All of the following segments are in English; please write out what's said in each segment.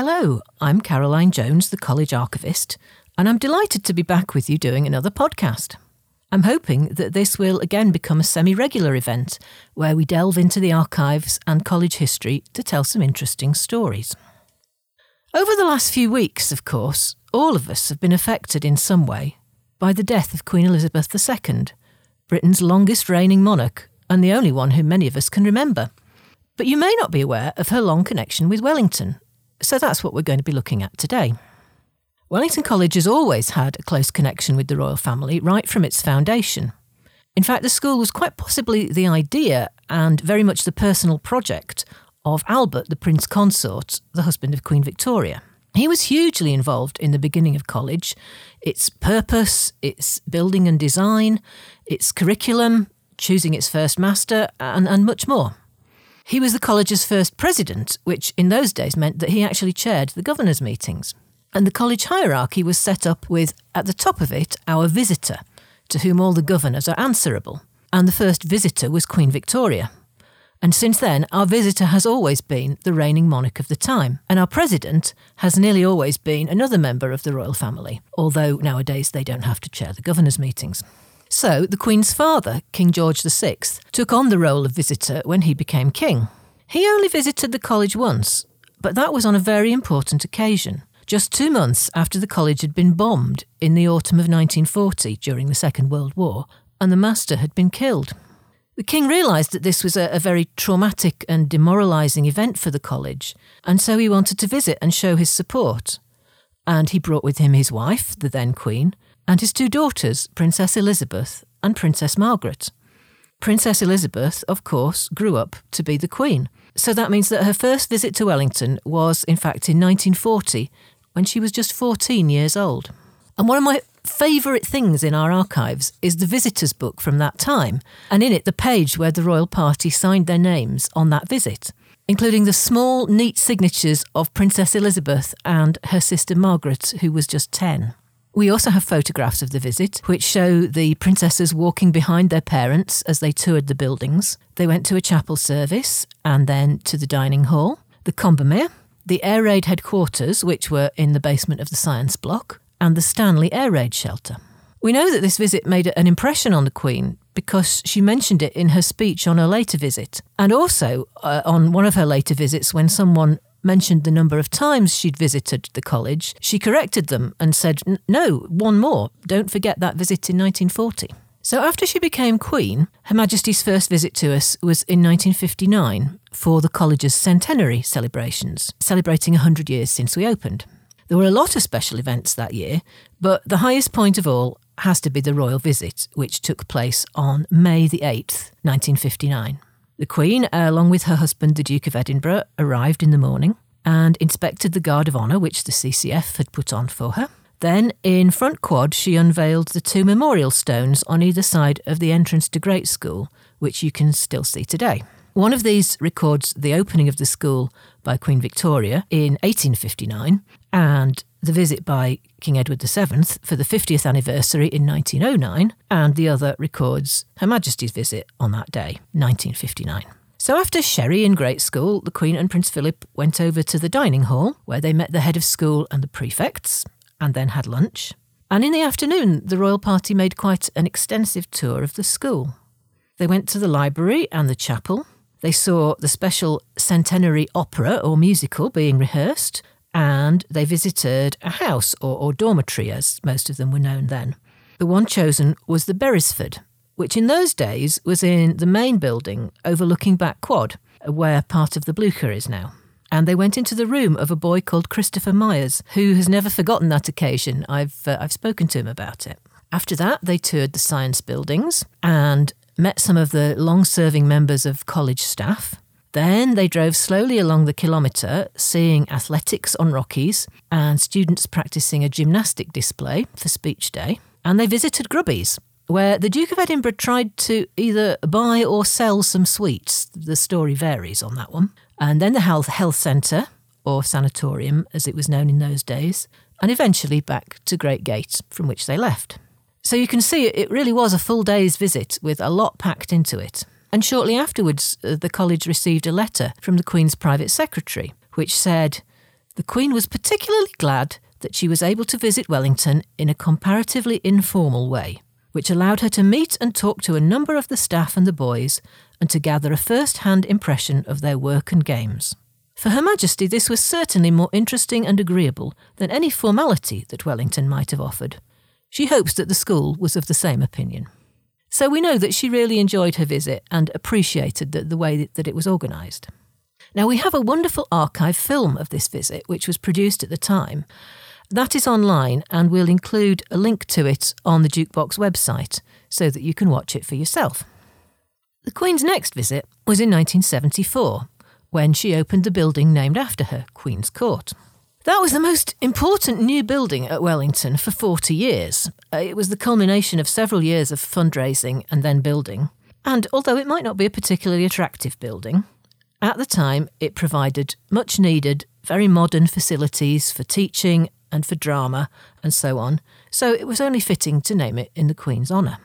Hello, I'm Caroline Jones, the College Archivist, and I'm delighted to be back with you doing another podcast. I'm hoping that this will again become a semi-regular event where we delve into the archives and college history to tell some interesting stories. Over the last few weeks, of course, all of us have been affected in some way by the death of Queen Elizabeth II, Britain's longest reigning monarch and the only one whom many of us can remember. But you may not be aware of her long connection with Wellington, so that's what we're going to be looking at today. Wellington College has always had a close connection with the royal family right from its foundation. In fact, the school was quite possibly the idea and very much the personal project of Albert, the Prince Consort, the husband of Queen Victoria. He was hugely involved in the beginning of college, its purpose, its building and design, its curriculum, choosing its first master, and much more. He was the college's first president, which in those days meant that he actually chaired the governor's meetings. And the college hierarchy was set up with, at the top of it, our visitor, to whom all the governors are answerable. And the first visitor was Queen Victoria. And since then, our visitor has always been the reigning monarch of the time. And our president has nearly always been another member of the royal family, although nowadays they don't have to chair the governor's meetings. So the Queen's father, King George VI, took on the role of visitor when he became king. He only visited the college once, but that was on a very important occasion, just 2 months after the college had been bombed in the autumn of 1940 during the Second World War, and the master had been killed. The king realised that this was a very traumatic and demoralising event for the college, and so he wanted to visit and show his support. And he brought with him his wife, the then Queen, and his two daughters, Princess Elizabeth and Princess Margaret. Princess Elizabeth, of course, grew up to be the Queen, so that means that her first visit to Wellington was, in fact, in 1940, when she was just 14 years old. And one of my favourite things in our archives is the visitors' book from that time, and in it the page where the royal party signed their names on that visit, including the small, neat signatures of Princess Elizabeth and her sister Margaret, who was just 10. We also have photographs of the visit, which show the princesses walking behind their parents as they toured the buildings. They went to a chapel service and then to the dining hall, the Combermere, the Air Raid headquarters, which were in the basement of the science block, and the Stanley Air Raid shelter. We know that this visit made an impression on the Queen because she mentioned it in her speech on her later visit, and also on one of her later visits when someone mentioned the number of times she'd visited the college, she corrected them and said, no, one more, don't forget that visit in 1940. So after she became Queen, Her Majesty's first visit to us was in 1959 for the college's centenary celebrations, celebrating 100 years since we opened. There were a lot of special events that year, but the highest point of all has to be the royal visit, which took place on May the 8th, 1959. The Queen, along with her husband, the Duke of Edinburgh, arrived in the morning and inspected the Guard of Honour, which the CCF had put on for her. Then, in Front Quad, she unveiled the two memorial stones on either side of the entrance to Great School, which you can still see today. One of these records the opening of the school by Queen Victoria in 1859 and the visit by King Edward VII for the 50th anniversary in 1909, and the other records Her Majesty's visit on that day, 1959. So after sherry in Great School, the Queen and Prince Philip went over to the dining hall, where they met the head of school and the prefects, and then had lunch. And in the afternoon, the royal party made quite an extensive tour of the school. They went to the library and the chapel. They saw the special centenary opera or musical being rehearsed, and they visited a house or dormitory, as most of them were known then. The one chosen was the Beresford, which in those days was in the main building overlooking Back Quad, where part of the Blücher is now. And they went into the room of a boy called Christopher Myers, who has never forgotten that occasion. I've spoken to him about it. After that, they toured the science buildings and met some of the long-serving members of college staff. Then they drove slowly along the kilometre, seeing athletics on Rockies and students practising a gymnastic display for speech day. And they visited Grubby's, where the Duke of Edinburgh tried to either buy or sell some sweets. The story varies on that one. And then the health centre, or sanatorium as it was known in those days, and eventually back to Great Gate, from which they left. So you can see it really was a full day's visit with a lot packed into it. And shortly afterwards, the college received a letter from the Queen's private secretary, which said, The Queen was particularly glad that she was able to visit Wellington in a comparatively informal way, which allowed her to meet and talk to a number of the staff and the boys, and to gather a first-hand impression of their work and games. For Her Majesty, this was certainly more interesting and agreeable than any formality that Wellington might have offered. She hopes that the school was of the same opinion. So we know that she really enjoyed her visit and appreciated the way that it was organised. Now, we have a wonderful archive film of this visit, which was produced at the time. That is online, and we'll include a link to it on the Jukebox website so that you can watch it for yourself. The Queen's next visit was in 1974, when she opened the building named after her, Queen's Court. That was the most important new building at Wellington for 40 years. It was the culmination of several years of fundraising and then building. And although it might not be a particularly attractive building, at the time it provided much needed, very modern facilities for teaching and for drama and so on, so it was only fitting to name it in the Queen's honour.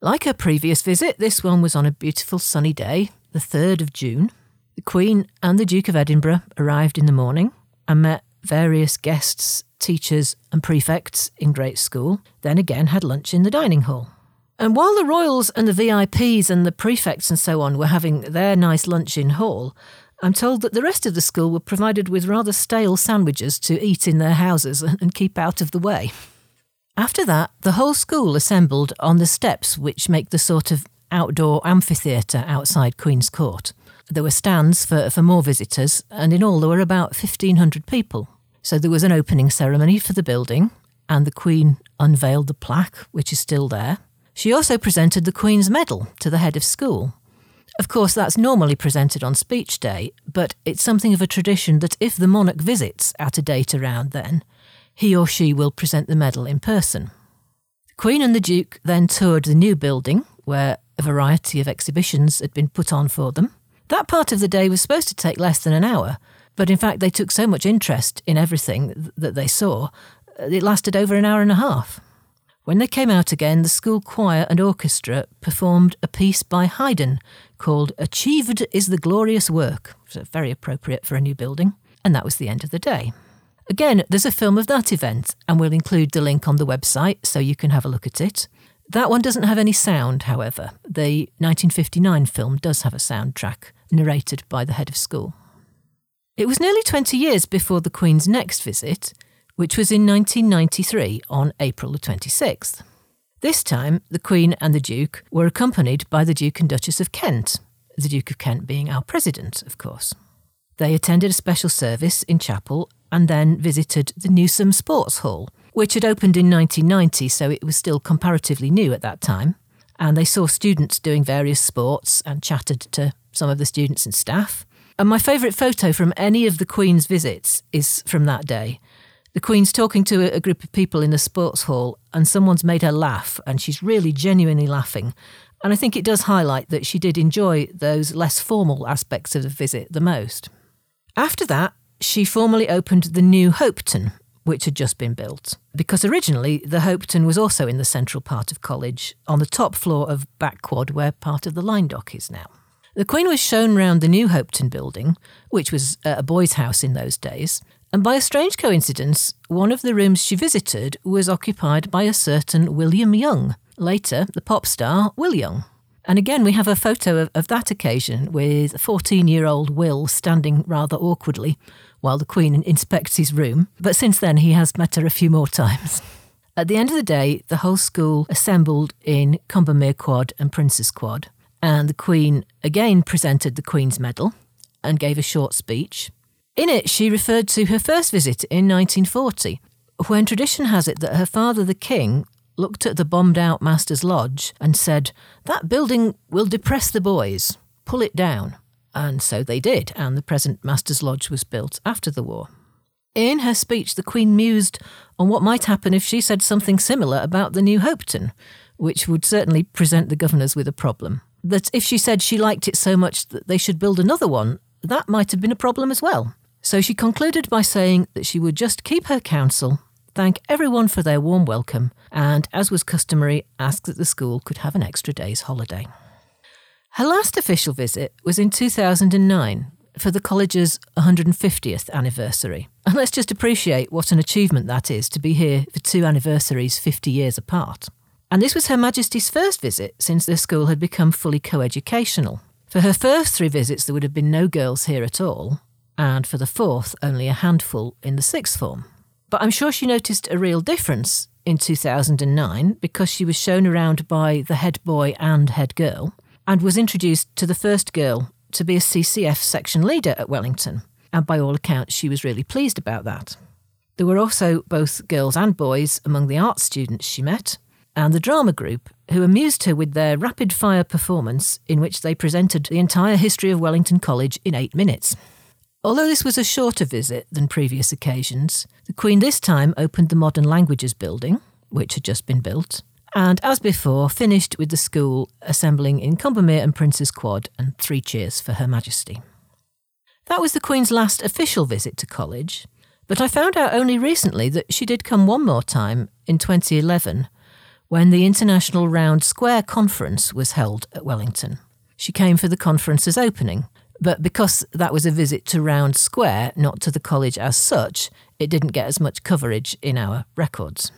Like her previous visit, this one was on a beautiful sunny day, the 3rd of June. The Queen and the Duke of Edinburgh arrived in the morning and met various guests, teachers and prefects in Great School, then again had lunch in the dining hall. And while the royals and the VIPs and the prefects and so on were having their nice lunch in hall, I'm told that the rest of the school were provided with rather stale sandwiches to eat in their houses and keep out of the way. After that, the whole school assembled on the steps which make the sort of outdoor amphitheatre outside Queen's Court. There were stands for more visitors, and in all there were about 1,500 people. So there was an opening ceremony for the building, and the Queen unveiled the plaque, which is still there. She also presented the Queen's Medal to the head of school. Of course, that's normally presented on speech day, but it's something of a tradition that if the monarch visits at a date around then, he or she will present the medal in person. The Queen and the Duke then toured the new building, where a variety of exhibitions had been put on for them. That part of the day was supposed to take less than an hour, but in fact they took so much interest in everything that they saw, it lasted over an hour and a half. When they came out again, the school choir and orchestra performed a piece by Haydn called Achieved is the Glorious Work, so very appropriate for a new building, and that was the end of the day. Again, there's a film of that event, and we'll include the link on the website so you can have a look at it. That one doesn't have any sound, however. The 1959 film does have a soundtrack, narrated by the head of school. It was nearly 20 years before the Queen's next visit, which was in 1993 on April the 26th. This time, the Queen and the Duke were accompanied by the Duke and Duchess of Kent, the Duke of Kent being our president, of course. They attended a special service in chapel and then visited the Newsome Sports Hall, which had opened in 1990, so it was still comparatively new at that time. And they saw students doing various sports and chatted to some of the students and staff. And my favourite photo from any of the Queen's visits is from that day. The Queen's talking to a group of people in the sports hall and someone's made her laugh, and she's really genuinely laughing. And I think it does highlight that she did enjoy those less formal aspects of the visit the most. After that, she formally opened the new Hopeton, which had just been built. Because originally, the Hopeton was also in the central part of College, on the top floor of Back Quad, where part of the line dock is now. The Queen was shown round the new Hopeton building, which was a boys' house in those days, and by a strange coincidence, one of the rooms she visited was occupied by a certain William Young, later the pop star Will Young. And again, we have a photo of that occasion with 14-year-old Will standing rather awkwardly while the Queen inspects his room. But since then, he has met her a few more times. At the end of the day, the whole school assembled in Combermere Quad and Prince's Quad. And the Queen again presented the Queen's Medal and gave a short speech. In it, she referred to her first visit in 1940, when tradition has it that her father, the King, looked at the bombed-out Master's Lodge and said, "That building will depress the boys. Pull it down." And so they did, and the present Master's Lodge was built after the war. In her speech, the Queen mused on what might happen if she said something similar about the new Hopeton, which would certainly present the governors with a problem. That if she said she liked it so much that they should build another one, that might have been a problem as well. So she concluded by saying that she would just keep her counsel, thank everyone for their warm welcome, and, as was customary, ask that the school could have an extra day's holiday. Her last official visit was in 2009, for the college's 150th anniversary. And let's just appreciate what an achievement that is, to be here for two anniversaries 50 years apart. And this was Her Majesty's first visit since the school had become fully co-educational. For her first three visits, there would have been no girls here at all, and for the fourth, only a handful in the sixth form. But I'm sure she noticed a real difference in 2009 because she was shown around by the head boy and head girl and was introduced to the first girl to be a CCF section leader at Wellington. And by all accounts, she was really pleased about that. There were also both girls and boys among the art students she met, and the drama group, who amused her with their rapid-fire performance in which they presented the entire history of Wellington College in 8 minutes. Although this was a shorter visit than previous occasions, the Queen this time opened the Modern Languages building, which had just been built, and, as before, finished with the school assembling in Combermere and Prince's Quad, and three cheers for Her Majesty. That was the Queen's last official visit to college, but I found out only recently that she did come one more time in 2011, when the International Round Square Conference was held at Wellington. She came for the conference's opening, but because that was a visit to Round Square, not to the college as such, it didn't get as much coverage in our records.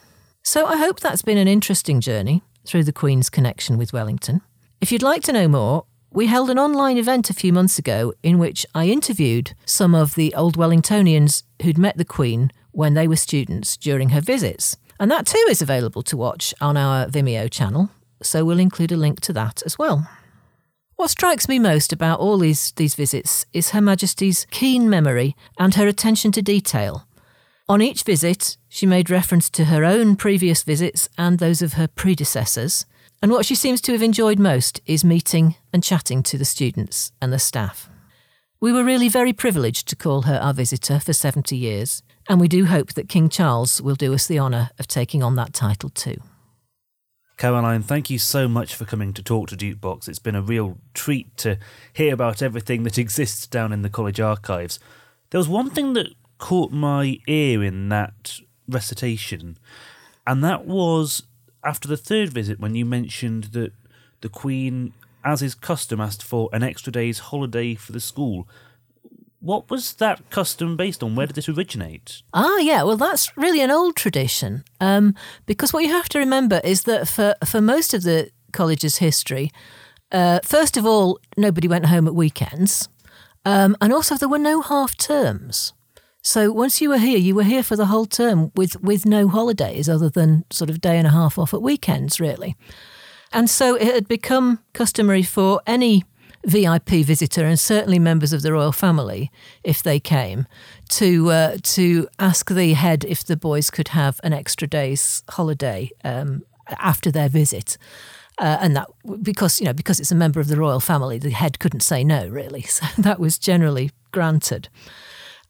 So I hope that's been an interesting journey through the Queen's connection with Wellington. If you'd like to know more, we held an online event a few months ago in which I interviewed some of the old Wellingtonians who'd met the Queen when they were students during her visits. And that too is available to watch on our Vimeo channel, so we'll include a link to that as well. What strikes me most about all these visits is Her Majesty's keen memory and her attention to detail. On each visit, she made reference to her own previous visits and those of her predecessors, and what she seems to have enjoyed most is meeting and chatting to the students and the staff. We were really very privileged to call her our visitor for 70 years, and we do hope that King Charles will do us the honour of taking on that title too. Caroline, thank you so much for coming to talk to Dukebox. It's been a real treat to hear about everything that exists down in the college archives. There was one thing that caught my ear in that recitation, and that was after the third visit when you mentioned that the Queen, as is custom, asked for an extra day's holiday for the school. What was that custom based on? Where did this originate? Well, that's really an old tradition. Because what you have to remember is that for most of the college's history, first of all, nobody went home at weekends. And also there were no half terms. So once you were here for the whole term with no holidays other than sort of day and a half off at weekends, really. And so it had become customary for any VIP visitor, and certainly members of the royal family, if they came, to ask the head if the boys could have an extra day's holiday after their visit, and that because it's a member of the royal family, the head couldn't say no, really. So that was generally granted.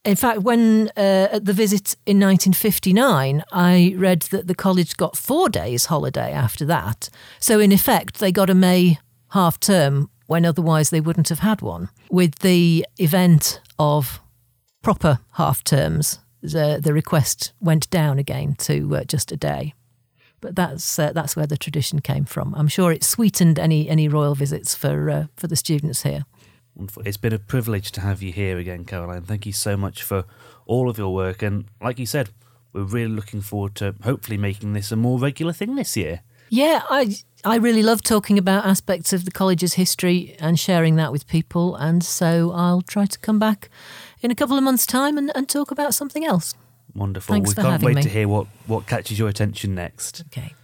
In fact, when at the visit in 1959, I read that the college got 4 days holiday after that. So in effect, they got a May half term when otherwise they wouldn't have had one. With the event of proper half-terms, the request went down again to just a day. But that's where the tradition came from. I'm sure it sweetened any royal visits for the students here. Wonderful. It's been a privilege to have you here again, Caroline. Thank you so much for all of your work. And like you said, we're really looking forward to hopefully making this a more regular thing this year. Yeah, I really love talking about aspects of the college's history and sharing that with people, and so I'll try to come back in a couple of months' time and talk about something else. Wonderful. Thanks for having me. We can't wait to hear what catches your attention next. Okay.